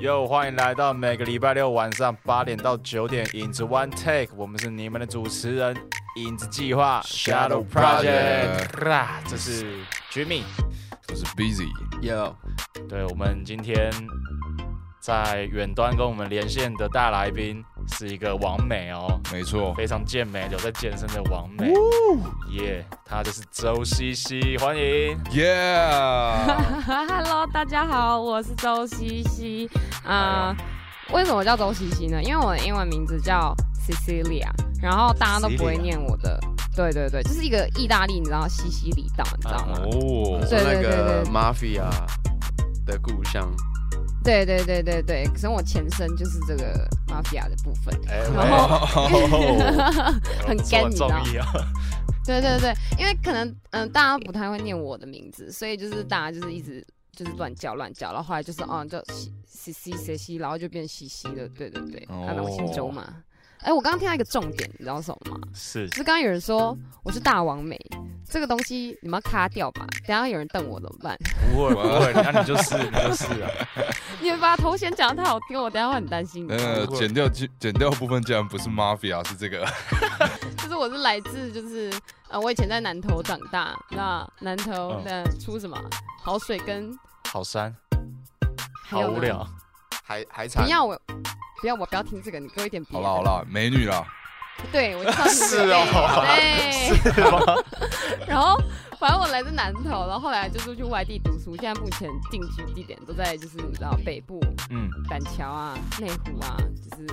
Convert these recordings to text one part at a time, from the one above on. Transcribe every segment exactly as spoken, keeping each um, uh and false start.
又欢迎来到每个礼拜六晚上八点到九点影子 One Take， 我们是你们的主持人影子计划 Shadow Project， 啦，这是 Jimmy， 这是 Busy，Yo， 对，我们今天在远端跟我们连线的大来宾是一个网美哦，没错，非常健美，有在健身的网美，耶，她就是周 C C， 欢迎 ，Yeah，Hello， 大家好，我是周 C C， 啊、呃，为什么叫周 C C 呢？因为我的英文名字叫 Cecilia， 然后大家都不会念我的。对对对，就是一个意大利，你知道西西里岛，你知道吗？哦、啊，对对对对，那个 Mafia 的故乡。对对对对对，可是我前身就是这个 Mafia 的部分，欸、然后、欸、很干，你知道吗？对对对，因为可能嗯、呃、大家不太会念我的名字，所以就是大家就是一直就是乱叫乱叫，然后后来就是哦就西西西西，然后就变西西了，对对对，哦、啊，那我姓周嘛。哎、欸，我刚刚听到一个重点，你知道什么吗？是，就是刚刚有人说我是大王美，这个东西你们要卡掉吧，等一下有人瞪我怎么办？不会不会，那、啊、你就是你就是啊！你们把头衔讲得太好听，我等一下会很担心。呃，剪掉剪掉部分竟然不是 Mafia， 是这个。就是我是来自就是呃，我以前在南投长大，那南投的、嗯、出什么好水跟好山，好无聊，海海产。你要我。不要，我不要听这个，你给我一点别的。好了好了，美女啦。对，我知道是哦，对，是吗？然后，反正我来自南投，然后后来就出去外地读书，现在目前定居地点都在就是你知道北部，嗯，板桥啊、内湖啊，就是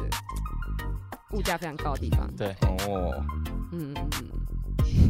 物价非常高的地方。对，哦，嗯嗯嗯，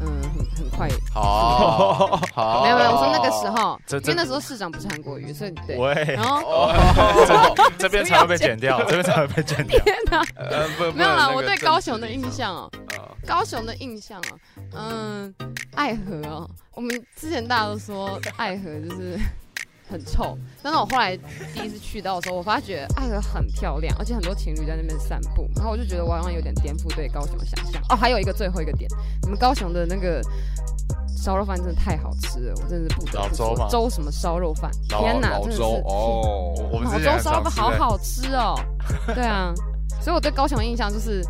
嗯，很很快。好，好，没有没有，我说那个时候，因为那时候市长不是韩国瑜，所以对。然后这边才会被剪掉，这边才会被剪掉。天哪！没有啦，我对高雄的印象哦，高雄的印象哦，嗯，爱河哦，我们之前大家都说爱河就是很臭，但是我后来第一次去到的时候，我发觉爱河很漂亮，而且很多情侣在那边散步，然后我就觉得我好像有点颠覆对高雄的想象。哦，还有一个最后一个点，你们高雄的那个烧肉饭真的太好吃了，我真的是不得不说。老粥粥什么烧肉饭？天哪，真的是哦，老粥烧肉饭好好吃哦。对啊，所以我对高雄的印象就是，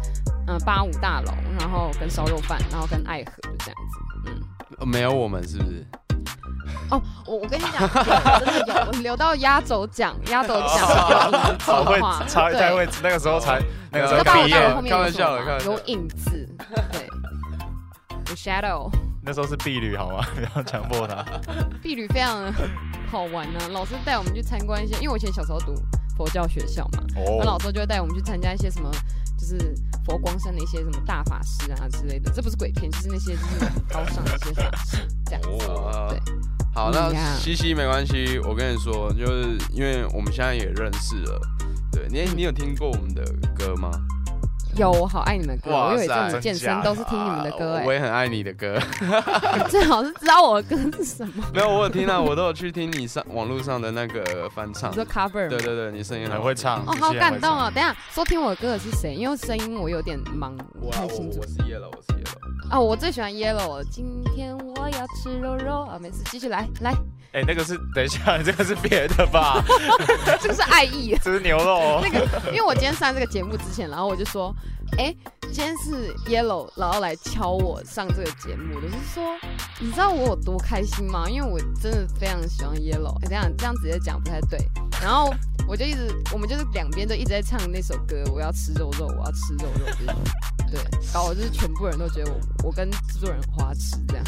嗯、呃，八五大楼，然后跟烧肉饭，然后跟爱河就这样子。嗯，没有我们是不是？哦，我我跟你讲，真的有留到压轴讲，压轴讲超会，超太会，那个时候才，那个时候毕业，开玩笑的，有影子，对，有 shadow。那时候是婢女好吗？不要强迫他。婢女非常好玩啊，老师带我们去参观一些，因为我以前小时候读佛教学校嘛，那老师就会带我们去参加一些什么。就是佛光山的一些什么大法师啊之类的，这不是鬼片，就是那些就是很高尚的一些法师这样子。哦、对，好，那西西没关系，我跟你说，就是因为我们现在也认识了，对你，你有听过我们的歌吗？有，我好爱你们的歌，我有一阵子健身都是听你们的歌、欸，哎、啊，我也很爱你的歌，最好是知道我的歌是什么。没有，我有听啊，我都有去听你上网络上的那个翻唱，你说 cover， 对对对，你声音很会唱，哦，好感动哦。等一下说听我的歌的是谁？因为声音我有点忙，不太清楚。我是 Yellow， 我是 Yellow。哦，我最喜欢 Yellow。今天我要吃肉肉啊，没事，继续来来。哎、欸，那个是，等一下，这个是别的吧？这个是爱意，这是牛肉、哦。那个，因为我今天上这个节目之前，然后我就说。哎，今天是 Yellow， 然后来敲我上这个节目，我就是说，你知道我有多开心吗？因为我真的非常喜欢 Yellow。哎，这样这样直接讲不太对。然后我就一直，我们就是两边都一直在唱那首歌，我要吃肉肉，我要吃肉肉，就是、对，然后我就是全部人都觉得我，我跟制作人花痴这样。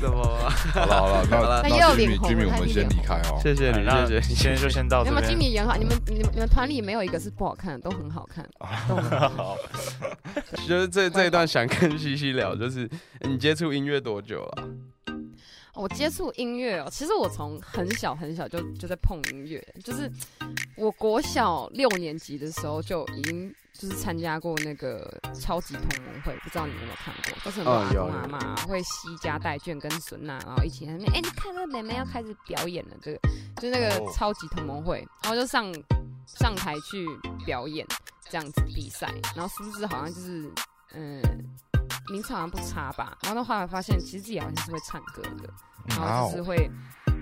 怎么了？好了好了，那那 Yellow 领红，我们先离开哦。谢谢你，谢谢，今天就先到这边。那么 Jimmy 也很好，你们你们你们团里没有一个是不好看的，都很好看，都很好看。就是这这一段想跟西西聊，就是你接触音乐多久了、啊？我接触音乐哦，其实我从很小很小就就在碰音乐，就是我国小六年级的时候就已经就是参加过那个超级同盟会，不知道你们有没有看过？就是很多阿公阿嬷会惜家带眷跟孙娜，然后一起在那边，哎、欸，你看那妹妹要开始表演了，这个就是那个超级同盟会，然后就上上台去表演这样子比赛，然后是不是好像就是嗯。名次好像不差吧，然后后来发现其实自己好像是会唱歌的，然后就是会，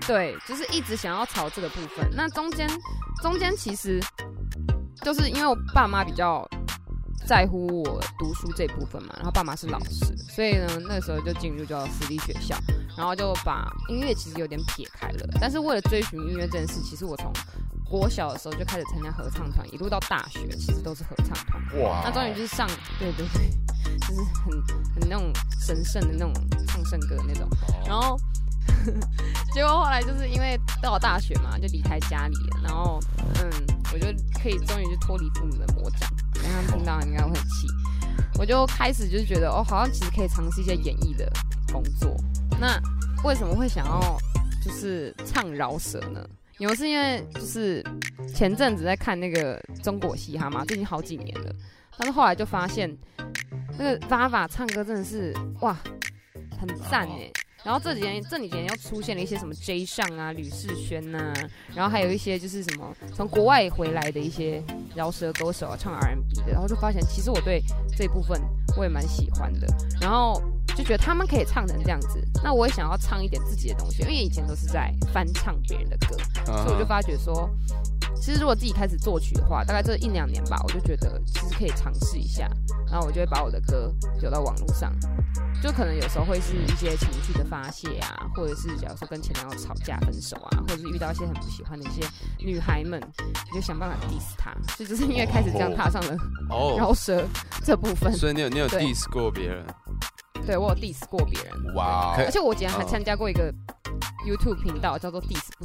对，就是一直想要朝这个部分。那中间中间其实就是因为我爸妈比较在乎我读书这部分嘛，然后爸妈是老师，所以呢那时候就进入到私立学校，然后就把音乐其实有点撇开了。但是为了追寻音乐这件事，其实我从国小的时候就开始参加合唱团，一路到大学其实都是合唱团。哇！那终于就是上，对对对，就是很很那种神圣的那种唱圣歌的那种。然后呵呵结果后来就是因为到大学嘛，就离开家里了，然后嗯，我就可以终于就脱离父母的魔掌，让他们听到应该会很气。我就开始就是觉得哦，好像其实可以尝试一些演艺的工作。那为什么会想要就是唱饶舌呢？有是因为就是前阵子在看那个中国嘻哈嘛，这已经好几年了。但是后来就发现，那个VaVa唱歌真的是哇，很赞哎。然后这几年这几年又出现了一些什么 Jay Shawn 啊、吕士轩啊，然后还有一些就是什么从国外回来的一些饶舌歌手啊，唱 R and B 的。然后就发现其实我对这部分我也蛮喜欢的。然后。就觉得他们可以唱成这样子，那我也想要唱一点自己的东西，因为以前都是在翻唱别人的歌， uh-huh. 所以我就发觉说，其实如果自己开始作曲的话，大概这一两年吧，我就觉得其实可以尝试一下，然后我就会把我的歌丢到网络上，就可能有时候会是一些情绪的发泄啊，或者是假如说跟前男友吵架分手啊，或者是遇到一些很不喜欢的一些女孩们，你就想办法 diss 她，所以就是因为开始这样踏上了饶舌这部分， oh. Oh. 所以你有你有 diss 过别人。对，我有 diss 过别人，哇、wow, ！而且我之前还参加过一个 YouTube 频道，叫做 diss 不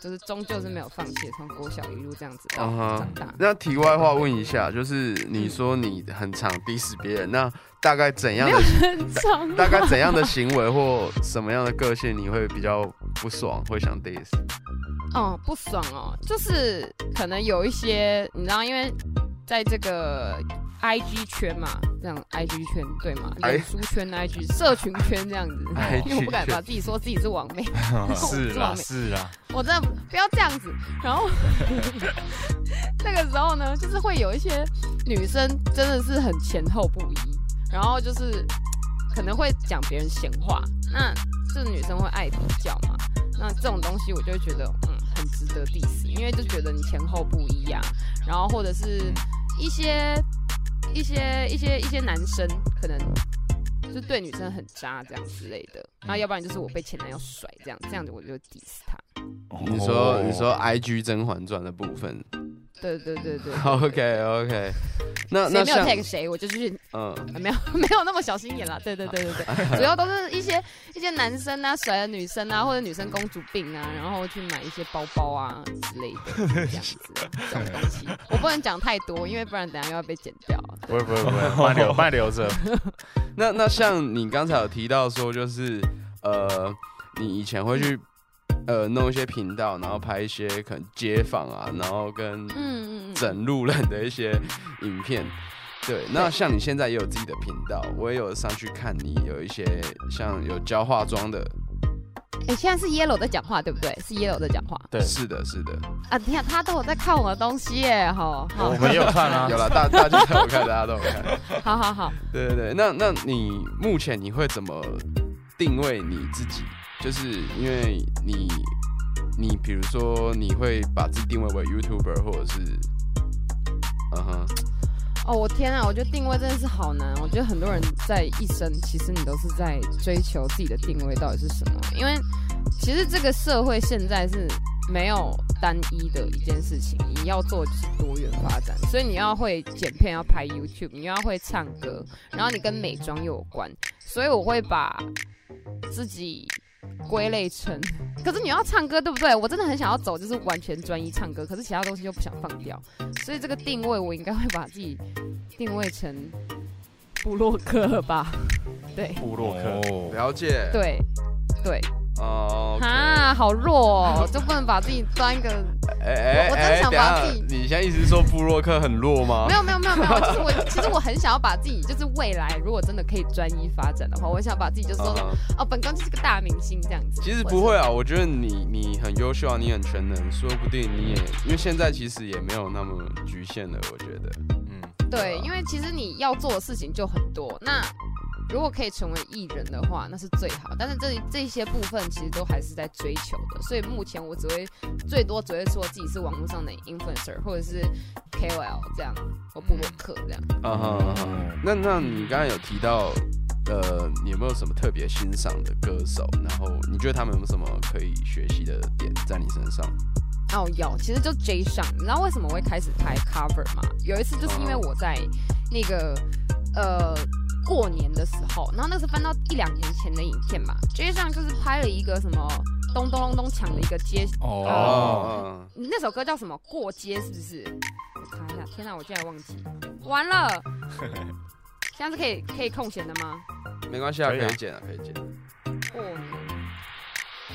就是终究是没有放弃，从国小一路这样子到长大。Uh-huh. 那题外话问一下，就是你说你很常 diss 别人，那大概怎样的大，大概怎样的行为或什么样的个性你会比较不爽，会想 diss？ 哦，不爽哦，就是可能有一些，你知道，因为在这个。I G 圈嘛，这样 I G 圈对嘛？脸书圈、I G 社群圈这样子，因为我不敢把自己说自己是网妹，是啦是啦，我真的不要这样子。然后那个时候呢，就是会有一些女生真的是很前后不一，然后就是可能会讲别人闲话，那就是女生会爱比较嘛，那这种东西我就会觉得嗯很值得 diss， 因为就觉得你前后不一啊，然后或者是一些。一些一些一些男生可能就对女生很渣这样之类的，然后要不然就是我被前男友甩这样，这样子我就 diss 他。哦、你说你说 I G 甄嬛传的部分，对对对 对, 對。OK OK， 那那没有 tag 谁，我就去嗯、呃、没有没有那么小心眼啦，对对对对对，主要都是一些一些男生啊甩了女生啊，或者女生公主病啊，然后去买一些包包啊之类的这样子这种东西，我不能讲太多，因为不然等一下又要被剪掉。不会不会不会，慢留慢留着。那那像你刚才有提到说，就是呃，你以前会去。呃，弄一些频道，然后拍一些可能街访啊，然后跟整路人的一些影片。对，那像你现在也有自己的频道，我也有上去看你有一些像有教化妆的。哎、欸，现在是 Yellow 在讲话，对不对？是 Yellow 在讲话。对，是的，是的。啊，你看他都有在看我的东西耶，哈。我们也有看啊，有啦，大大家都有看，大家都有看。好好好。对对对，那那你目前你会怎么定位你自己？就是因为你，你比如说你会把自己定位为 YouTuber， 或者是，嗯哼。哦，我天啊！我觉得定位真的是好难。我觉得很多人在一生，其实你都是在追求自己的定位到底是什么。因为其实这个社会现在是没有单一的一件事情，你要做就是多元发展，所以你要会剪片，要拍 YouTube， 你要会唱歌，然后你跟美妆又有关，所以我会把自己归类成，可是你要唱歌对不对？我真的很想要走就是完全专一唱歌，可是其他东西又不想放掉，所以这个定位我应该会把自己定位成部落客吧，对，部落客，哦，了解，对，对。哦、oh, okay. 啊，好弱哦，就不能把自己当一个，哎哎，我真的想把自己。你现在意思是说部落客很弱吗？没有没有没有没有，就是我其实我很想要把自己，就是未来如果真的可以专一发展的话，我想把自己就是说， uh-huh. 哦，本宫就是个大明星这样子。其实不会啊，我觉得你你很优秀啊，你很全能，说不定你也因为现在其实也没有那么局限了，我觉得，嗯，对，因为其实你要做的事情就很多，那。如果可以成为艺人的话，那是最好。但是这这些部分其实都还是在追求的，所以目前我只会最多只会说自己是网络上的 influencer 或者是 K O L 这样，或部落客这样。啊哈啊哈！那那你刚才有提到，呃，你有没有什么特别欣赏的歌手？然后你觉得他们有没有什么可以学习的点在你身上？哦，有，其实就 Jay Shawn， 你知道为什么我会开始拍 cover 吗？有一次就是因为我在那个、uh-huh. 呃。过年的时候，然后那是翻到一两年前的影片嘛 ，Jay Shawn 就是拍了一个什么咚咚咚咚锵的一个街，哦、oh. 呃，那首歌叫什么？过街是不是？我查一下，天哪、啊，我竟然忘记，完了，现在是可以可以空闲的吗？没关系啊，可以剪啊，可以剪。过年，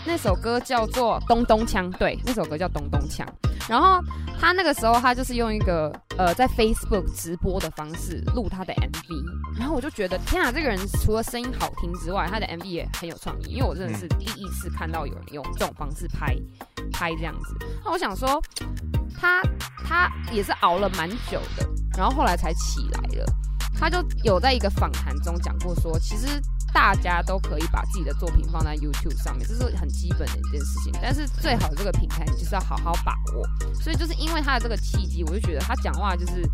那首歌叫做咚咚锵，对，那首歌叫咚咚锵。然后他那个时候，他就是用一个呃在 Facebook 直播的方式录他的 M V， 然后我就觉得天啊，这个人除了声音好听之外，他的 M V 也很有创意，因为我真的是第一次看到有人用这种方式拍拍这样子。那我想说，他他也是熬了蛮久的，然后后来才起来了。他就有在一个访谈中讲过说，其实大家都可以把自己的作品放在 YouTube 上面，这是很基本的一件事情。但是最好的这个平台，你就是要好好把握。所以就是因为他的这个契机，我就觉得他讲话就是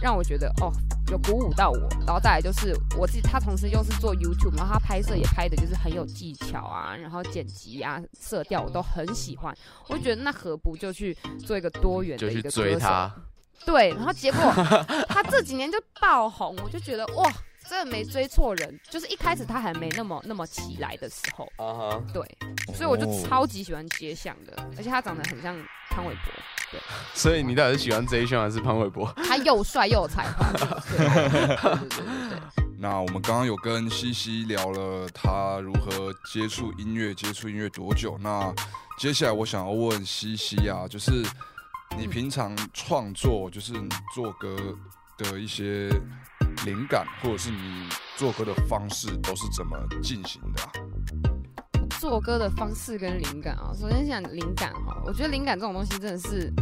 让我觉得哦，有鼓舞到我。然后再来就是我自己，他同时又是做 YouTube， 然后他拍摄也拍的就是很有技巧啊，然后剪辑啊、色调我都很喜欢。我就觉得那何不就去做一个多元的一个歌手？就去追他。对，然后结果他这几年就爆红，我就觉得哇。真的没追错人，就是一开始他还没那么那么起来的时候， uh-huh. 对，所以我就超级喜欢街巷的， oh. 而且他长得很像潘玮柏，对。所以你到底是喜欢街巷还是潘玮柏？他又帅又有才华。那我们刚刚有跟西西聊了他如何接触音乐，接触音乐多久？那接下来我想要问西西啊，就是你平常创作，就是你做歌的一些。灵感或者是你做歌的方式都是怎么进行的、啊、做歌的方式跟灵感啊、哦，首先想灵感哈、哦，我觉得灵感这种东西真的是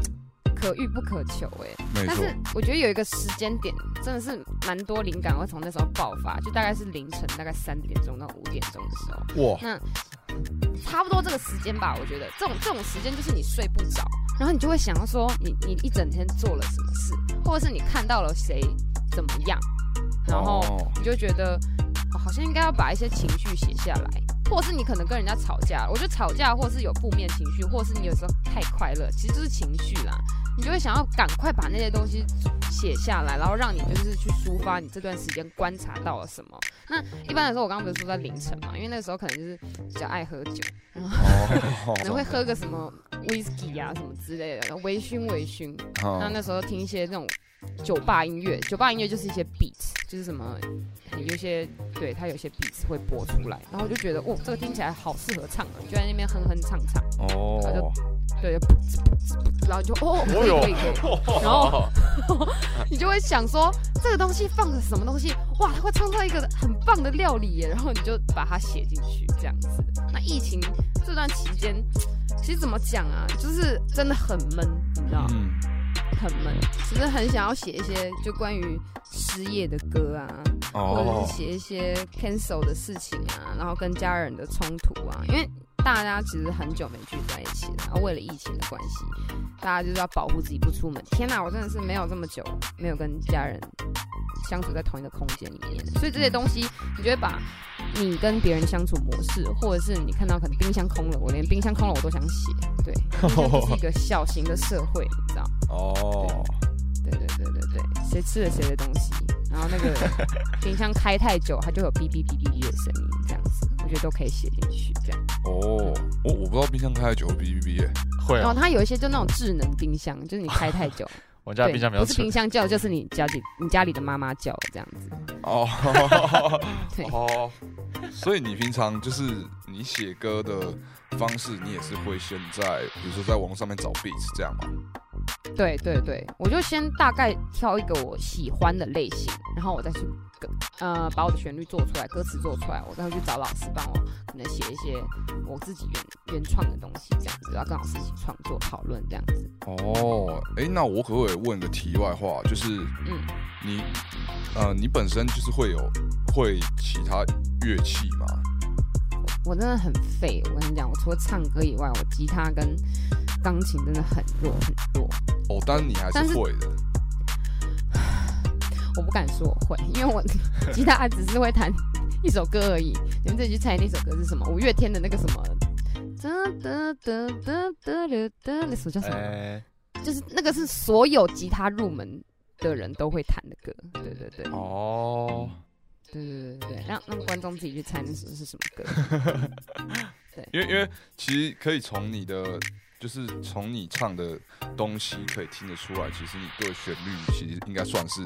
可遇不可求哎，但是我觉得有一个时间点真的是蛮多灵感会从那时候爆发，就大概是凌晨大概三点钟到五点钟的时候，哇，那差不多这个时间吧，我觉得这种这种时间就是你睡不着，然后你就会想要说你你一整天做了什么事，或者是你看到了谁怎么样。然后你就觉得、哦、好像应该要把一些情绪写下来，或是你可能跟人家吵架，我觉得吵架或是有负面情绪，或是你有时候太快乐，其实就是情绪啦，你就会想要赶快把那些东西写下来，然后让你就是去抒发你这段时间观察到了什么。那一般的时候我刚刚不是说在凌晨嘛，因为那个时候可能就是比较爱喝酒，然后可能会喝个什么 whisky 啊什么之类的，微醺微醺，那那时候听一些那种酒吧音乐，酒吧音乐就是一些 beats， 就是什么有些对它有些 beats 会播出来，然后我就觉得哦，这个听起来好适合唱啊，就在那边哼哼唱唱，哦、oh. ，然后就对，然后就哦，可以可以可以，然后你就会想说这个东西放着什么东西，哇，它会创造一个很棒的料理耶，然后你就把它写进去这样子。那疫情这段期间，其实怎么讲啊，就是真的很闷，你知道吗？嗯很闷，其实很想要写一些就关于失业的歌啊， oh. 或者是写一些 cancel 的事情啊，然后跟家人的冲突啊，因为大家其实很久没聚在一起了，然后为了疫情的关系，大家就是要保护自己不出门。天哪，我真的是没有这么久没有跟家人相处在同一个空间里面，所以这些东西你就会把你跟别人相处模式，或者是你看到可能冰箱空了，我连冰箱空了我都想写，对，这是一个小型的社会，你知道？哦，对对对对对，谁吃了谁的东西，然后那个冰箱开太久，它就有哔哔哔哔哔的声音，这样子，我觉得都可以写进去，这样。哦，我我不知道冰箱开太久哔哔哔耶，会、啊。然后它有一些就那种智能冰箱，就是你开太久。我家冰箱没有，不是冰箱叫，就是你家里你家里的妈妈叫这样子。哦，对哦，所以你平常就是你写歌的方式，你也是会先在比如说在网络上面找 beats 这样吗？对对对，我就先大概挑一个我喜欢的类型，然后我再去呃把我的旋律做出来，歌词做出来，我再去找老师帮我可能写一些我自己原原创的东西，这样子，要跟老师一起创作讨论这样子。哦，哎，那我可不可以问个题外话，就是嗯，你呃你本身就是会有会其他乐器吗？我真的很废，我跟你讲，我除了唱歌以外，我吉他跟钢琴真的很弱很弱。哦，但是你还是会的。我不敢说我会，因为我吉他只是会弹一首歌而已。你们自己去猜那首歌是什么？五月天的那个什么？哒哒哒哒哒哒，那首叫什么？欸、就是那个是所有吉他入门的人都会弹的歌。对对对。哦。对对对对，让让观众自己去猜那是什么歌。对，因为因为其实可以从你的，就是从你唱的东西可以听得出来，其实你对旋律其实应该算是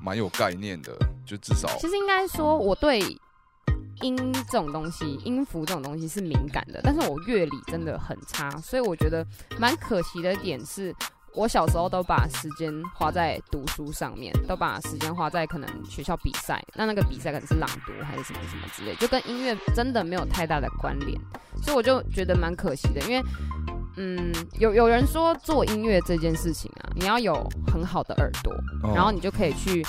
蛮有概念的，就至少其实应该说我对音这种东西、音符这种东西是敏感的，但是我乐理真的很差，所以我觉得蛮可惜的点是。我小时候都把时间花在读书上面，都把时间花在可能学校比赛，那那个比赛可能是朗读还是什么什么之类，就跟音乐真的没有太大的关联，所以我就觉得蛮可惜的。因为，嗯，有有人说做音乐这件事情啊，你要有很好的耳朵，然后你就可以去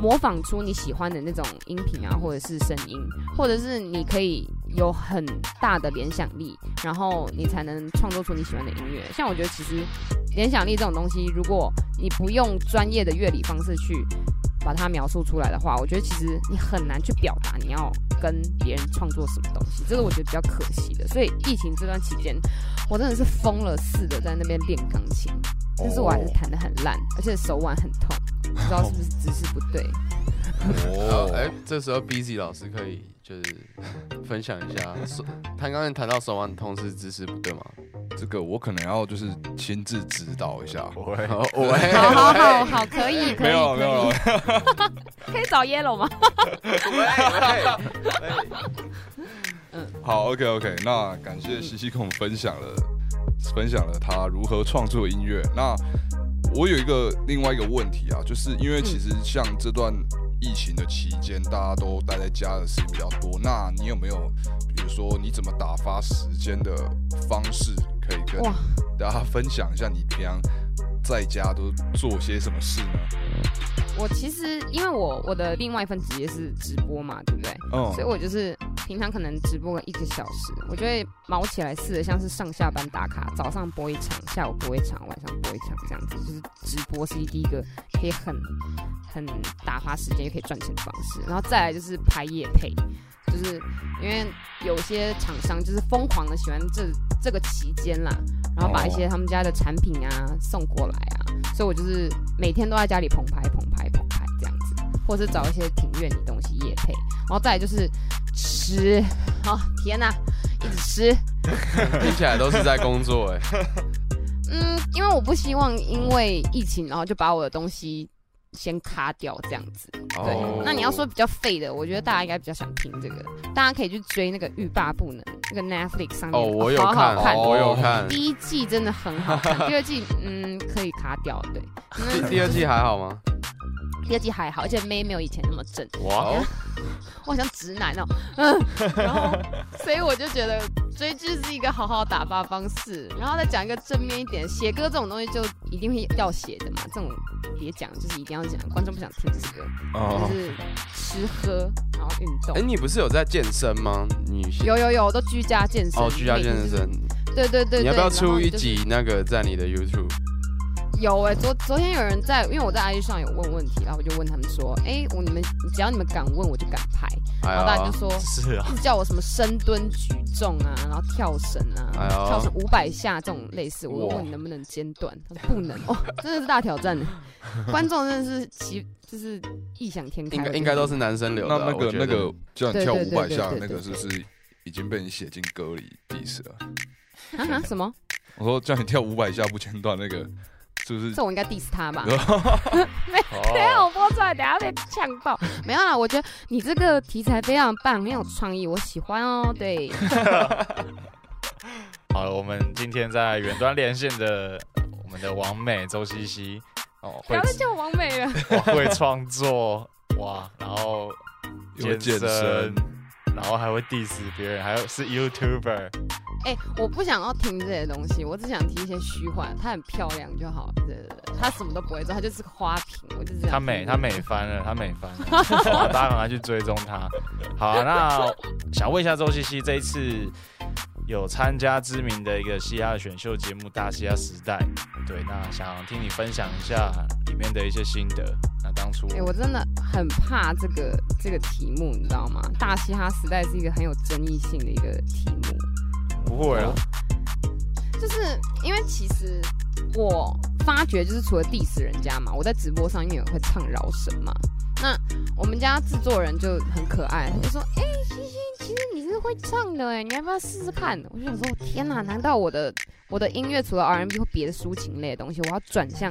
模仿出你喜欢的那种音频啊，或者是声音，或者是你可以有很大的联想力，然后你才能创作出你喜欢的音乐。像我觉得其实联想力这种东西，如果你不用专业的乐理方式去把它描述出来的话，我觉得其实你很难去表达你要跟别人创作什么东西，这是我觉得比较可惜的。所以疫情这段期间，我真的是疯了似的在那边练钢琴，但是我还是弹得很烂，而且手腕很痛。不知道是不是姿势不对哦？哎、oh. 欸，这时候 Busy 老师可以就是分享一下，他刚才谈到手腕痛是姿势不对吗？这个我可能要就是亲自指导一下。我会，我会，好好好好，可以，可以，没有没有，可以找 Yellow 吗？嗯，好 ，OK OK， 那感谢西西跟我们分享了分享了他如何创作音乐。那我有一个另外一个问题啊，就是因为其实像这段疫情的期间，大家都待在家的事比较多。那你有没有，比如说你怎么打发时间的方式，可以跟大家分享一下？你平常在家都做些什么事呢？我其实因为我我的另外一份职业是直播嘛，对不对？哦、oh. ，所以我就是平常可能直播个一个小时，我就会毛起来似的，像是上下班打卡，早上播一场，下午播一场，晚上播一场，这样子就是直播是第一个可以很很打发时间又可以赚钱的方式。然后再来就是拍业配，就是因为有些厂商就是疯狂的喜欢这这个期间啦，然后把一些他们家的产品啊送过来啊，所以我就是每天都在家里捧拍捧拍捧拍这样子，或是找一些庭院的东西业配，然后再来就是吃，好、哦、天哪、啊，一直吃，听起来都是在工作哎、欸。嗯，因为我不希望因为疫情然后就把我的东西先卡掉这样子。对， oh. 那你要说比较废的，我觉得大家应该比较想听这个，大家可以去追那个欲罢不能。这个 Netflix 上面、oh, 我有看，哦、好好看、oh, 我有看。第一季真的很好看，第二季嗯可以卡掉，对。第二季还好吗？第二季还好，而且妹没有以前那么正。哇、wow. ！我好像直男哦，嗯，然后所以我就觉得追剧是一个好好打发方式，然后再讲一个正面一点，写歌这种东西就一定会要写的嘛，这种别讲就是一定要讲，观众不想听这个， oh. 就是吃喝然后运动。哎、欸，你不是有在健身吗？你有有有，我都居家健身。哦，居家健身。对对对对。你要不要出一集那个在你的 YouTube？有哎、欸，昨昨天有人在，因为我在 I G 上有问问题，然后我就问他们说，哎、欸，我你们只要你们敢问，我就敢拍。哎、然后大家就说，是啊，叫我什么深蹲举重啊，然后跳绳啊，哎、跳绳五百下这种类似，我问你能不能间断，他说不能哦，真的是大挑战。观众真的是奇，就是异想天开。应该应该都是男生流的、啊。那那个那个，就像跳五百下那个，是不是已经被你写进歌里第四了？啊哈？什么？我说叫你跳五百下不间断那个，是不是？这我应该 diss 他吧？没，等一下我播出来，等一下被呛爆。没有啦，我觉得你这个题材非常棒，很有创意，我喜欢哦。对。好了，我们今天在远端连线的我们的王美周西西哦，不要再叫我王美了。会创作哇，然后健身，健身然后还会 diss 别人，还有是 YouTuber。哎、欸，我不想要听这些东西，我只想听一些虚幻。她很漂亮就好，对对对，她什么都不会做，她就是个花瓶，我就这样。她美，她美翻了，她美翻了，大家赶快去追踪她。好、啊，那想问一下周西西，这一次有参加知名的一个嘻哈选秀节目《大嘻哈时代》，对，那想听你分享一下里面的一些心得。那当初，哎、欸，我真的很怕这个这个题目，你知道吗？《大嘻哈时代》是一个很有争议性的一个题目。不会啊，就是因为其实我发觉，就是除了 diss 人家嘛，我在直播上因为也会唱饶舌嘛，那我们家制作人就很可爱，就说：“哎、欸，西西，其实你是会唱的哎，你要不要试试看？”我就想说：“天哪，难道我的我的音乐除了 R and B 或别的抒情类的东西，我要转向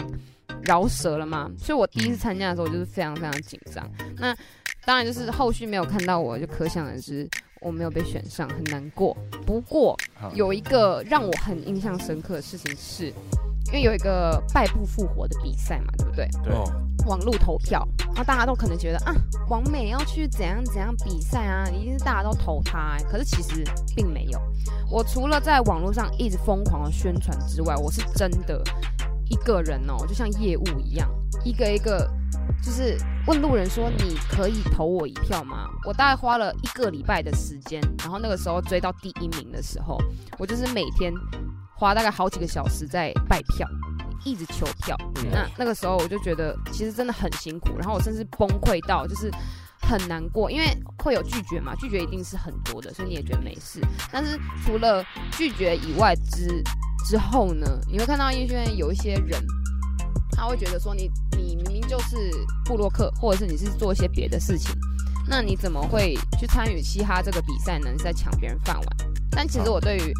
饶舌了吗？”所以，我第一次参加的时候，我就是非常非常紧张。那当然，就是后续没有看到我，就可想而知。我没有被选上，很难过。不过有一个让我很印象深刻的事情是，因为有一个败部复活的比赛嘛，对不对？对。网路投票，然后大家都可能觉得啊，王美要去怎样怎样比赛啊，一定是大家都投她、欸。可是其实并没有。我除了在网络上一直疯狂的宣传之外，我是真的一个人哦，就像业务一样，一个一个。就是问路人说你可以投我一票吗？我大概花了一个礼拜的时间，然后那个时候追到第一名的时候，我就是每天花大概好几个小时在拜票，一直求票。嗯、那那个时候我就觉得其实真的很辛苦，然后我甚至崩溃到就是很难过，因为会有拒绝嘛，拒绝一定是很多的，所以你也觉得没事。但是除了拒绝以外之之后呢，你会看到因为有一些人。他会觉得说你你明明就是部落客，或者是你是做一些别的事情，那你怎么会去参与嘻哈这个比赛呢？你是在抢别人饭碗。但其实我对于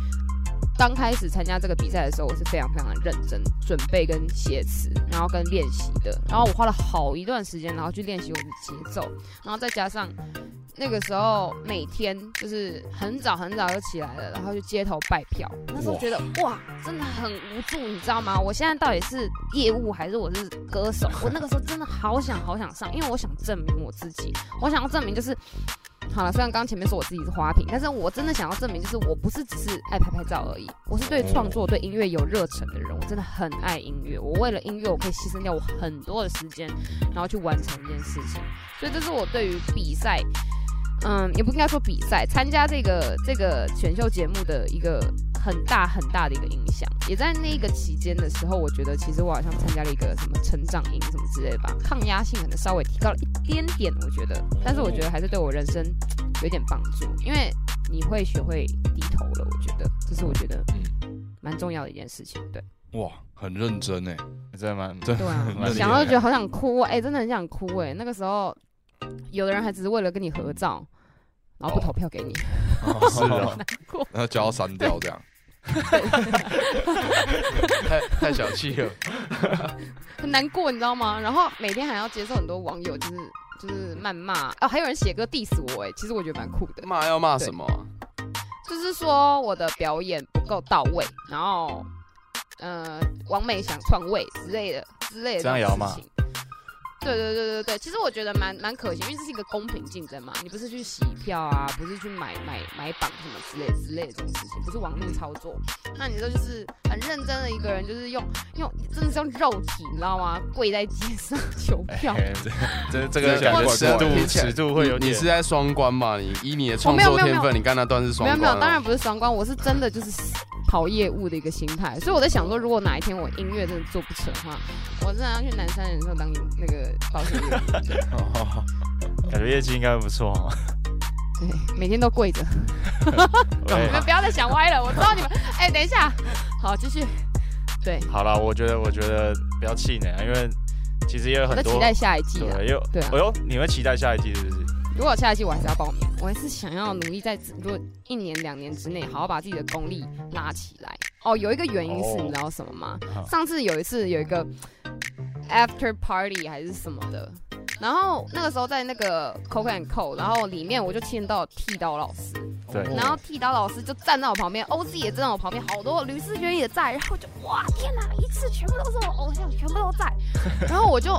刚开始参加这个比赛的时候，我是非常非常认真准备跟写词，然后跟练习的。然后我花了好一段时间，然后去练习我的节奏，然后再加上那个时候每天就是很早很早就起来了，然后去街头拜票。那时候觉得 哇, 哇，真的很无助，你知道吗？我现在到底是业务还是我是歌手？我那个时候真的好想好想上，因为我想证明我自己，我想要证明就是。好了，虽然刚前面说我自己是花瓶，但是我真的想要证明，就是我不是只是爱拍拍照而已，我是对创作、对音乐有热忱的人，我真的很爱音乐，我为了音乐，我可以牺牲掉我很多的时间，然后去完成一件事情，所以这是我对于比赛，嗯，也不应该说比赛，参加这个这个选秀节目的一个很大很大的一个影响。也在那个期间的时候，我觉得其实我好像参加了一个什么成长营什么之类的吧，抗压性可能稍微提高了一点点，我觉得，但是我觉得还是对我人生有点帮助，因为你会学会低头了，我觉得这是我觉得蛮重要的一件事情，对。哇，很认真哎，真的蛮真的，对啊，想到就觉得好想哭哎、欸，真的很想哭哎、欸，那个时候。有的人还只是为了跟你合照，然后不投票给你，哦、是啊，难过，然后就要删掉这样，太太小气了，很难过，你知道吗？然后每天还要接受很多网友就是就是谩骂哦，还有人写歌 diss 我哎、欸，其实我觉得蛮酷的。骂要骂什么、啊？就是说我的表演不够到位，然后呃，王美想篡位之类的之类的这样也要骂。对对对对对，其实我觉得蛮蛮可惜，因为这是一个公平竞争嘛，你不是去洗票啊，不是去买买买榜什么之类之类的这种事情，不是网络操作。那你这就是很认真的一个人，就是用用真的是用肉体，你知道吗？跪在街上求票。欸欸、这这个感觉尺度尺度会有点。你是在双关嘛？你以你的创作天分，你刚那段是双关、啊。没有没有，当然不是双关，我是真的就是跑业务的一个心态。所以我在想说，如果哪一天我音乐真的做不成的话，我真的要去南山人寿当那个保险员。哦，感觉业绩应该不错哦。对，每天都跪着。你们不要再想歪了，我知道你们。哎、欸，等一下，好，继续。对，好了，我觉得，我觉得不要气馁啊，因为其实也有很多。我期待下一季啊。对，又对、啊。哎呦，你会期待下一季是不是？如果下一季我还是要报名，我还是想要努力在如果一年两年之内，好好把自己的功力拉起来。哦，有一个原因是、oh. 你知道什么吗？ Oh. 上次有一次有一个 after party 还是什么的，然后那个时候在那个 Coco and Co， 然后里面我就见到剃刀老师，对，然后剃刀老师就站在我旁边 ，O G 也站在我旁边，好多吕思源也在，然后就哇天哪，一次全部都是我偶像，全部都在，然后我就。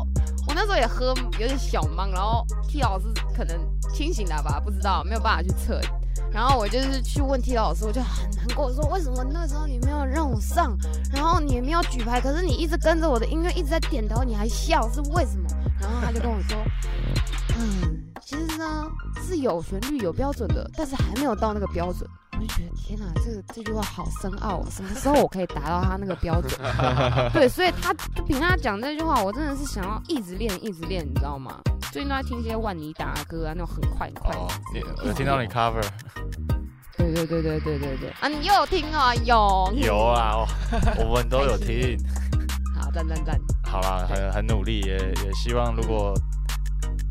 我那时候也喝有点小茫，然后 T 老师可能清醒了吧，不知道，没有办法去测。然后我就是去问 T 老师，我就很难过，我说为什么那时候你没有让我上，然后你也没有举牌，可是你一直跟着我的音乐一直在点头，你还笑，是为什么？然后他就跟我说，嗯，其实呢是有旋律有标准的，但是还没有到那个标准。我就觉得天哪，这个这句话好深奥啊！什么时候我可以达到他那个标准？对，所以他就凭他讲这句话，我真的是想要一直练，一直练，你知道吗？最近都在听一些万妮达歌啊，那种很快很快。哦，我听到你 cover。对对对对对对对啊！你又有听啊？有有啊！我们都有听。好，赞赞赞！好啦，很很努力，也也希望如果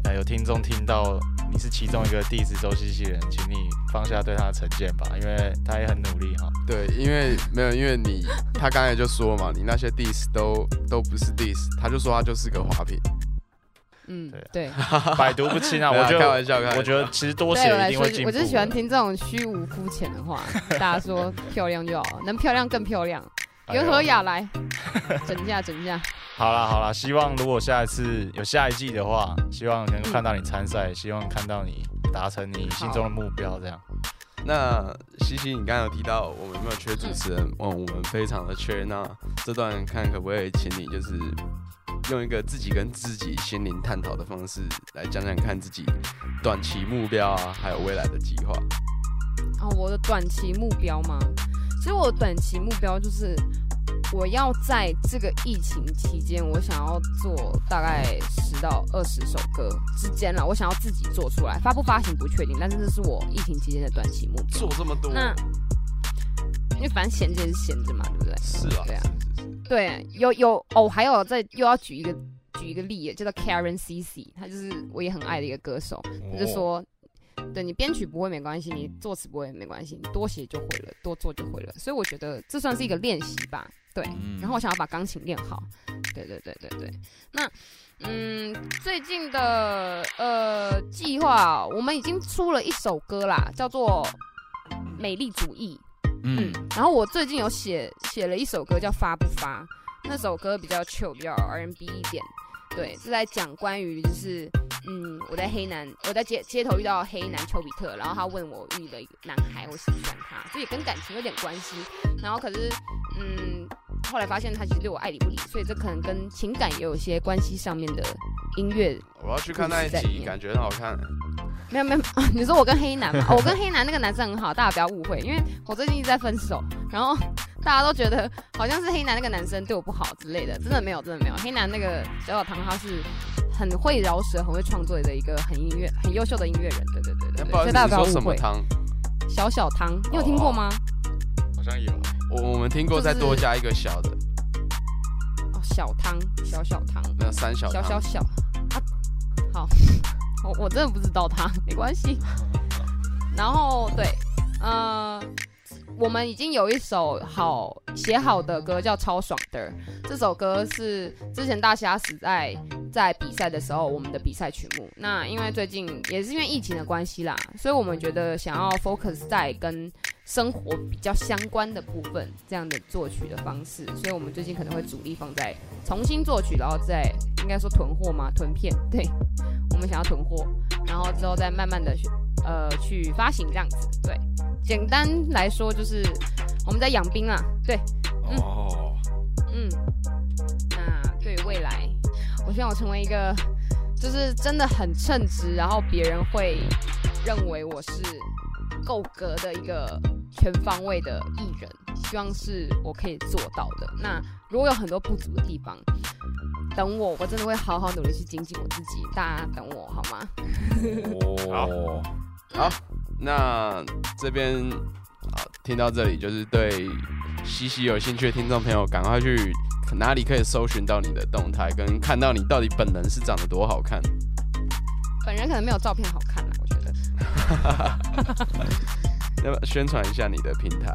呃有听众听到。你是其中一个弟子周西西人，请你放下对他的成见吧，因为他也很努力哈。对，因为没有，因为你他刚才就说嘛，你那些弟子都都不是弟子，他就说他就是个花瓶。嗯，对、啊，百毒不侵啊！我觉得开玩笑，我觉得其实多写一定会进步。我就是喜欢听这种虚无肤浅的话，大家说漂亮就好了，能漂亮更漂亮。袁和雅来，整架整架。好啦好啦，希望如果下一次有下一季的话，希望能够看到你参赛，嗯、希望看到你达成你心中的目标，这样。那西西，你刚刚有提到我们有没有缺主持人？哦、嗯，我们非常的缺。那这段看可不可以请你就是用一个自己跟自己心灵探讨的方式来讲讲看自己短期目标啊，还有未来的计划。哦，我的短期目标吗？其实我的短期目标就是，我要在这个疫情期间，我想要做大概十到二十首歌之间啦，我想要自己做出来，发不发行不确定，但是这是我疫情期间的短期目标。做这么多，那因为反正闲着也是闲着嘛，对不对？是啊，对啊，是是是对，有有哦，还有在又要举一个举一个例，叫做 Karen C C， 她就是我也很爱的一个歌手，她就说。哦对你编曲不会没关系，你作词不会没关系，你多写就会了，多做就会了。所以我觉得这算是一个练习吧，对。嗯、然后我想要把钢琴练好，对对对对对。那嗯，最近的呃计划，我们已经出了一首歌啦，叫做《美丽主义》。嗯。嗯然后我最近有写写了一首歌叫《发不发》，那首歌比较 chill， 比较 R and B 一点。对，是在讲关于就是，嗯，我在黑男，我在街街头遇到黑男丘比特，然后他问我遇了一个男孩，我喜欢他，所以跟感情有点关系。然后可是，嗯，后来发现他其实对我爱理不理，所以这可能跟情感也有些关系上面的音乐。我要去看那一集，感觉很好看。没有没有、啊，你说我跟黑男嘛、哦？我跟黑男那个男生很好，大家不要误会，因为我最近一直在分手，然后。大家都觉得好像是黑男那个男生对我不好之类的，真的没有，真的没有。黑男那个小小唐他是很会饶舌、很会创作的一个很音乐、很优秀的音乐人，对对对对。不好意思，你说什么唐？小小唐，你有听过吗？哦、好像有，我我们听过，再多加一个小的。就是、哦，小唐，小小唐。那三小唐。小小小啊，好，我我真的不知道他，没关系。然后对，呃。我们已经有一首好写好的歌叫《超爽的》，这首歌是之前大虾时代在比赛的时候我们的比赛曲目。那因为最近也是因为疫情的关系啦，所以我们觉得想要 focus 在跟生活比较相关的部分这样的作曲的方式，所以我们最近可能会主力放在重新作曲，然后再应该说囤货吗？囤片，对，我们想要囤货，然后之后再慢慢的呃去发行这样子，对。简单来说就是我们在养兵啊，对，嗯， oh. 嗯，那对未来，我希望我成为一个就是真的很称职，然后别人会认为我是够格的一个全方位的艺人，希望是我可以做到的。那如果有很多不足的地方，等我，我真的会好好努力去精进我自己，大家等我好吗？哦，好，好，那这边听到这里，就是对西西有兴趣的听众朋友，赶快去哪里可以搜寻到你的动态，跟看到你到底本人是长得多好看。本人可能没有照片好看啦，我觉得。要不宣传一下你的平台？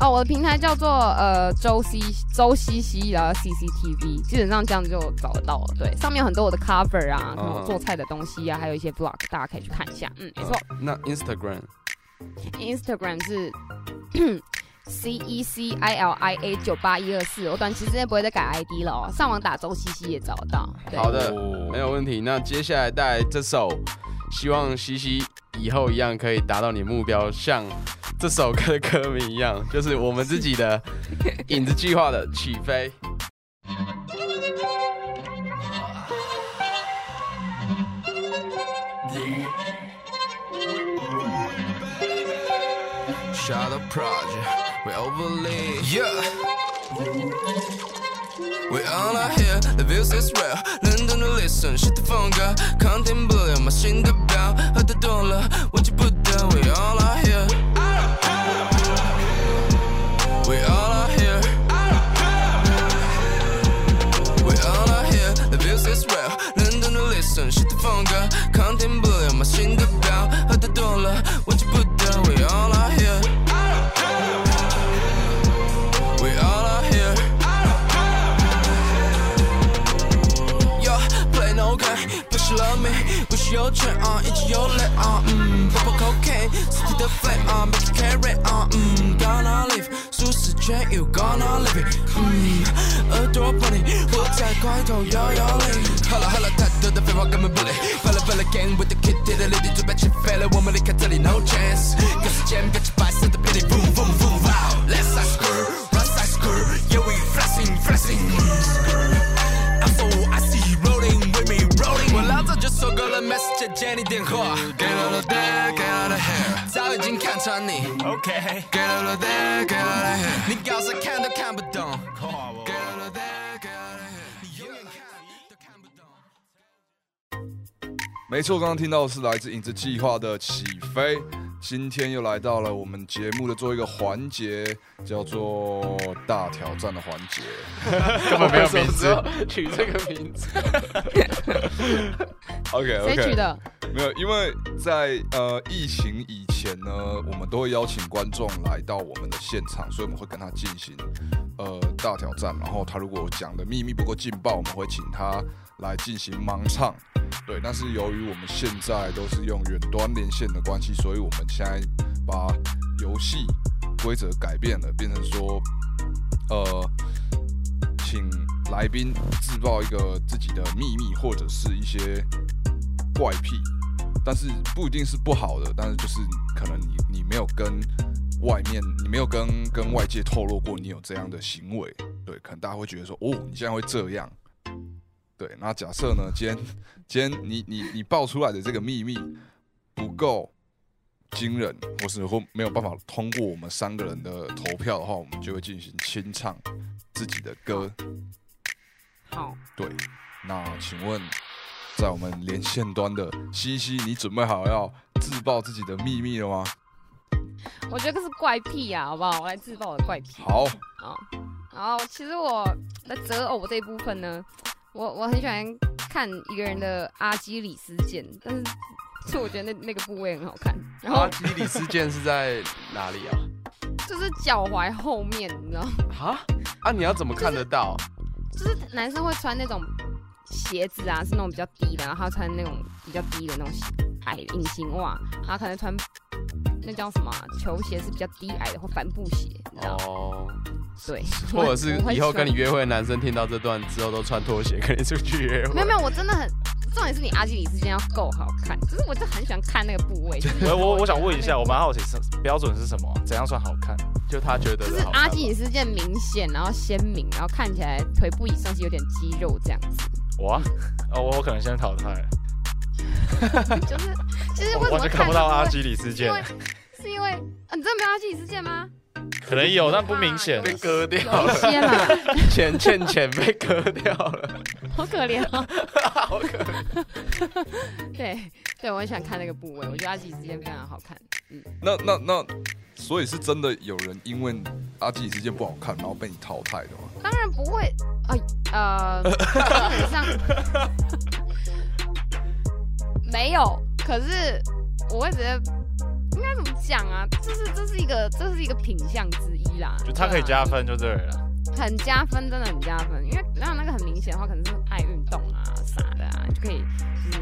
哦，我的平台叫做呃周西周西西，然后 C C T V， 基本上这样就找得到了。对，上面有很多我的 cover 啊，可能我做菜的东西啊，还有一些 blog， 大家可以去看一下。嗯，没错。呃、那 Instagram，Instagram Instagram 是C E C I L I A 九八一二四，我短期之内不会再改 I D 了哦。上网打周西西也找得到。好的，没有问题。那接下来带来这首，希望西西以后一样可以达到你的目标，像这首歌的歌名一样，就是我们自己的影子计划的《起飞》。Shadow Project。We overlead, yeah. We all out here, the views is real. Learn to listen, 是的风格， content 不了吗？心的表喝得多了，忘记不得。We all out here, we all out here, we all out here. The views is real. Learn to listen, 是的风格， content 不了吗？心的表喝得多了，忘记不得。We all out here.We all out here. Yo, play no game, but she love me. Wish your chain on, it's your leg on. Mmm, purple cocaine, stick the flame on, make it carry on. Mmm, gonna live, 舒适圈 you gonna live it. Mmm, 耳朵 bunny， 我在拐头摇摇铃。好了好了，太多的废话根本不理。翻了翻了 game with the kid to the lady， 准备起飞了，我们离开这里 no chance。赶时间，赶起白色的霹雳 boom boom boom wow， let's ice cream。Yeah, we flashing, flashing. I'm so icy, rolling with me, rolling. 我老早就说过了 ，message 接你电话。Get out of there, get out of here. 早已经看穿你。Okay. Get out of there, get out of here. 你高深看都看不懂。Get out of there, get out of here. 你永远看都看不懂。没错，刚刚听到的是来自影子计划的起飞。今天又来到了我们节目的做一个环节，叫做大挑战的环节。根本没有名字，取这个名字。OK OK。谁取的？没有，因为在呃疫情以前呢，我们都会邀请观众来到我们的现场，所以我们会跟他进行呃大挑战。然后他如果讲的秘密不够劲爆，我们会请他来进行盲唱。对，但是由于我们现在都是用远端连线的关系，所以我们现在把游戏规则改变了，变成说，呃，请来宾自曝一个自己的秘密或者是一些怪癖，但是不一定是不好的，但是就是可能你你没有跟外面，你没有跟跟外界透露过你有这样的行为，对，可能大家会觉得说，哦，你现在会这样。对，那假设呢？今天，今天你你你爆出来的这个秘密不够惊人，或是或没有办法通过我们三个人的投票的话，我们就会进行清唱自己的歌。好。对，那请问，在我们连线端的西西，你准备好要自爆自己的秘密了吗？我觉得是怪癖啊，好不好？我来自爆我的怪癖。好。好。然后，其实我的择偶这一部分呢。我我很喜欢看一个人的阿基里斯腱，但是就我觉得那那个部位很好看。然后阿基里斯腱是在哪里啊？就是脚踝后面，你知道吗？啊你要怎么看得到？就是、就是、男生会穿那种鞋子啊，是那种比较低的，然后他穿那种比较低的那种矮隐形袜，然后可能穿那叫什么、啊、球鞋是比较低矮的或帆布鞋，你知道吗？哦对，或者是以后跟你约会的男生听到这段之后都穿拖鞋跟你出去约会。没有没有，我真的很，重点是你阿基里斯腱要够好看，就是我就很喜欢看那个部位。我我我想问一下，我蛮好奇标准是什么？怎样算好看？就他觉得就是阿基里斯腱明显，然后鲜明，然后看起来腿部以上是有点肌肉这样子。我啊，哦，我可能先淘汰了。就是就是为什么看不到阿基里斯腱？是因为、啊、你真的没有他心理事件吗？可能有，但不明显。被割掉了。有一些啦，浅浅浅被割掉了。好可怜哦。好可怜。对对，我很想看那个部位，我觉得阿纪之间非常好看。嗯。那那那，所以是真的有人因为阿纪之间不好看，然后被你淘汰的吗？当然不会。呃呃，基本上没有。可是我会觉得。 应该怎么讲啊？这是这是一个这是一个品相之一啦，就它可以加分就对了，很加分，真的很加分。因为然后那个很明显的话，可能是爱运动啊啥的啊，就可以就是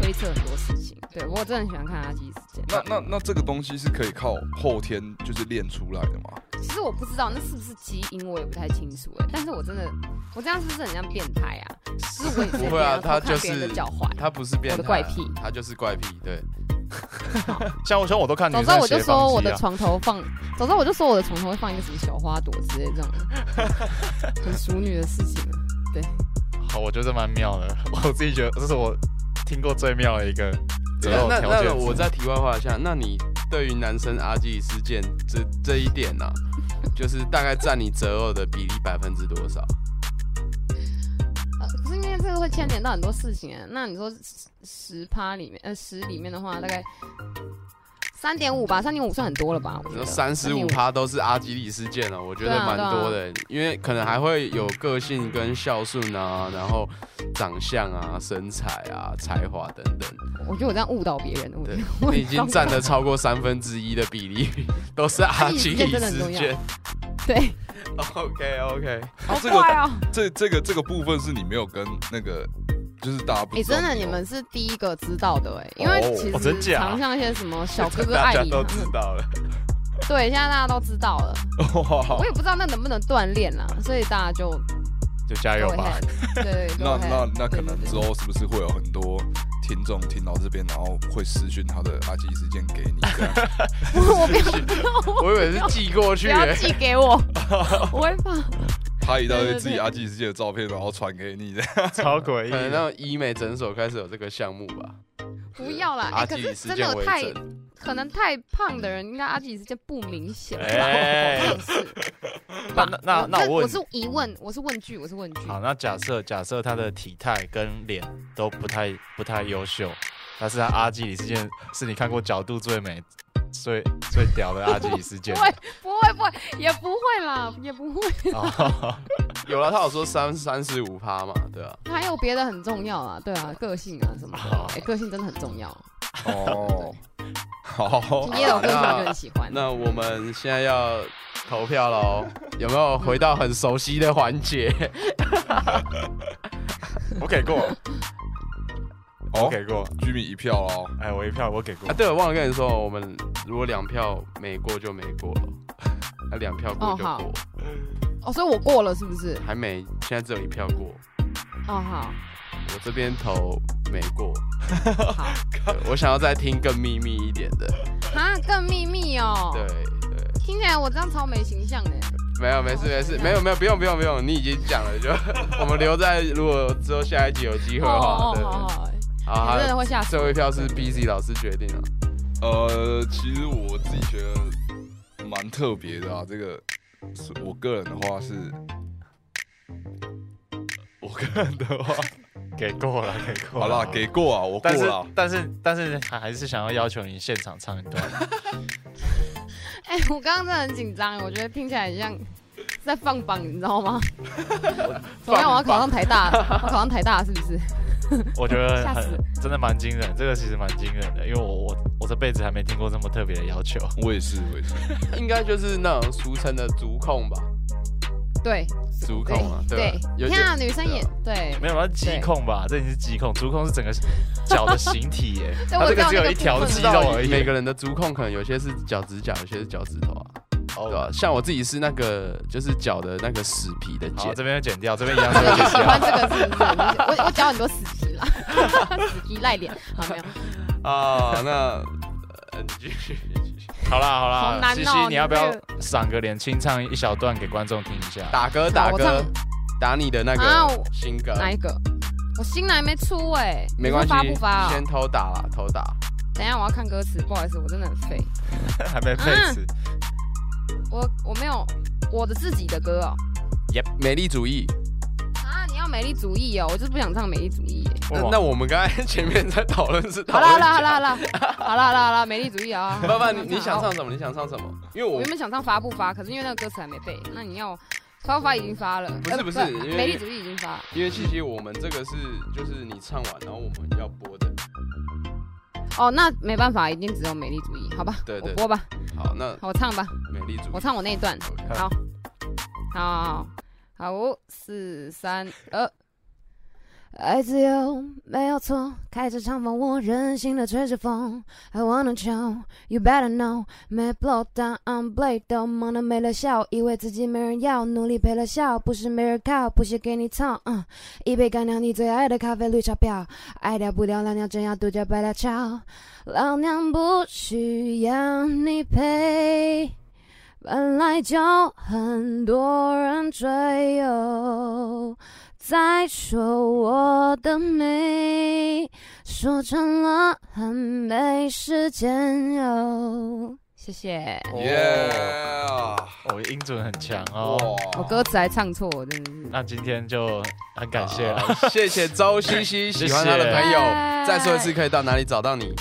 推测很多事情。对，我真的很喜欢看阿基时间。那那那这个东西是可以靠后天就是练出来的吗？其实我不知道那是不是基因，我也不太清楚哎、欸。但是我真的，我这样是不是很像变态啊？就是我也不会啊，他就是他不是变态、啊，我的怪癖，他就是怪癖，对。 像我，像我都看女生写房基啊。早知道我就说我的床头放，早知道我就说我的床头会放一个什么小花朵之类这种，很淑女的事情。对，好，我觉得蛮妙的，我自己觉得这是我听过最妙的一个。那那我再题外话一下，那你对于男生阿基里斯腱这这一点呢、啊，就是大概占你择偶的比例百分之多少？可是因为这个会牵连到很多事情啊，那你说十趴里面，呃十里面的话，大概三点五吧，三点五算很多了吧？我觉得三十五趴都是阿基里斯腱了，我觉得蛮多的、欸，啊啊、因为可能还会有个性跟孝顺啊，然后长相啊、身材啊、才华等等。我觉得我这样误导别人，我你已经占了超过三分之一的比例，都是阿基里斯腱。对 ，OK OK， 好快哦！这这个这个部分是你没有跟那个，就是大家不知道。哎、欸，真的你们是第一个知道的哎、欸，因为其实常像一些什么小哥哥爱你，大家都知道了。对，现在大家都知道了。我也不知道那能不能锻炼啦，所以大家就就加油吧。对，那那那可能之后是不是会有很多？ 听众听到这边，然后会私讯他的阿基里斯腱给你。我不要，我以为是寄过去、欸，不要寄给我，我会怕。他一大堆自己阿基里斯腱的照片，然后传给你的，超诡异。可能那种医美诊所开始有这个项目吧。不要啦，阿基里斯腱为证。 可能太胖的人，应该阿基里斯腱不明显。哎，那那那我问，我是疑问，我是问句，我是问句。好，那假设假设他的体态跟脸都不太不太优秀，但是他阿基里斯腱是你看过角度最美、最最屌的阿基里斯腱。不会不会不会，也不会啦，也不会啦。有了，他有说三三十五趴嘛，对啊。还有别的很重要啊，对啊，个性啊什么的，哎，个性真的很重要。哦。 好，你也有个性就很喜欢。那我们现在要投票喽，有没有回到很熟悉的环节？我给过，我给过，居民一票哦。哎，我一票，我给过。啊，对，我忘了跟你说，我们如果两票没过就没过了，那两票过就过。哦，所以我过了是不是？还没，现在只有一票过。哦，好。 我这边投没过，我想要再听更秘密一点的。啊，更秘密哦。对对。听起来我这样超没形象的。没有，没事没事，没有没有，不用不用不用，你已经讲了，就我们留在如果之后下一集有机会的话，对对。好，真的会下。最后一票是 B C 老师决定了。呃，其实我自己觉得蛮特别的啊，这个是我个人的话是，我个人的话。 给过了，给过了。好啦，给过啊，我过了。但是但是还是想要要求你现场唱一段。哎欸，我刚刚真的很紧张，我觉得听起来很像在放榜，你知道吗？怎么样？我要考上台大，我考上台大是不是？我觉得很真的蛮惊人，这个其实蛮惊人的，因为我我我这辈子还没听过这么特别的要求。我也是，我也是。应该就是那种俗称的足控吧。 对，足控啊，对，你看女生也对，没有，那肌控吧，这里是肌控，足控是整个脚的形体耶，它这个只有一条肌肉而已。每个人的足控可能有些是脚趾甲，有些是脚趾头啊，对吧？像我自己是那个，就是脚的那个死皮的茧，这边要剪掉，这边一样。我喜欢这个是不是？我我脚很多死皮啦，死皮赖脸，好没有？啊，那你继续。 好啦好啦，西西，你要不要赏个脸，清唱一小段给观众听一下？打歌打歌，打你的那个新歌，哪一个？我新来没出哎，没关系，先偷打啦，偷打。等一下我要看歌词，不好意思，我真的很废。还没背词、啊。我我没有我的自己的歌哦。Yep， 美丽主义。啊，你要美丽主义哦，我就是不想唱美丽主义耶。那, 那我们刚才前面在讨论是讨论。好啦好啦好啦好啦好啦好啦，美丽主义啊。爸爸，你想唱什么？你想唱什么？因为我原本想唱发不发，可是因为那个歌词还没背。那你要。发不发已经发了，不是不是，呃、不是美丽主义已经发了。因为其实我们这个是就是你唱完，然后我们要播的。哦，那没办法，一定只有美丽主义，好吧？对 对, 對，我播吧。好，那我唱吧。美丽主义，我唱我那一段。好，好，好，五、四、三、二。爱自由没有错，开着长风，我任性的吹着风。I wanna chill, you better know, 没 blow down on blade 都忙得没了笑，以为自己没人要，努力陪了笑，不是没人靠，不屑给你唱。嗯，一杯干掉你最爱的咖啡绿茶婊，爱掉不掉老娘真要独家白大桥，老娘不需要你陪，本来就很多人追哦。再说我的美，说成了很没时间哟。谢谢。耶！我音准很强哦。我歌词还唱错，真的是。那今天就很感谢了，啊、谢谢周西西。喜欢他的朋友，再说一次，可以到哪里找到你？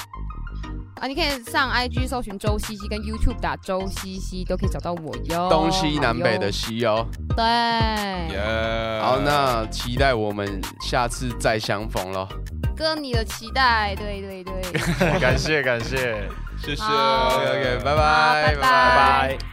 啊，你可以上 I G 搜寻周西西，跟 YouTube 打周西西，都可以找到我哟。东西南北的西哦。对。Yeah. 好，那期待我们下次再相逢咯。跟你的期待，对对对。感谢感谢，谢谢。OK， 拜拜拜拜。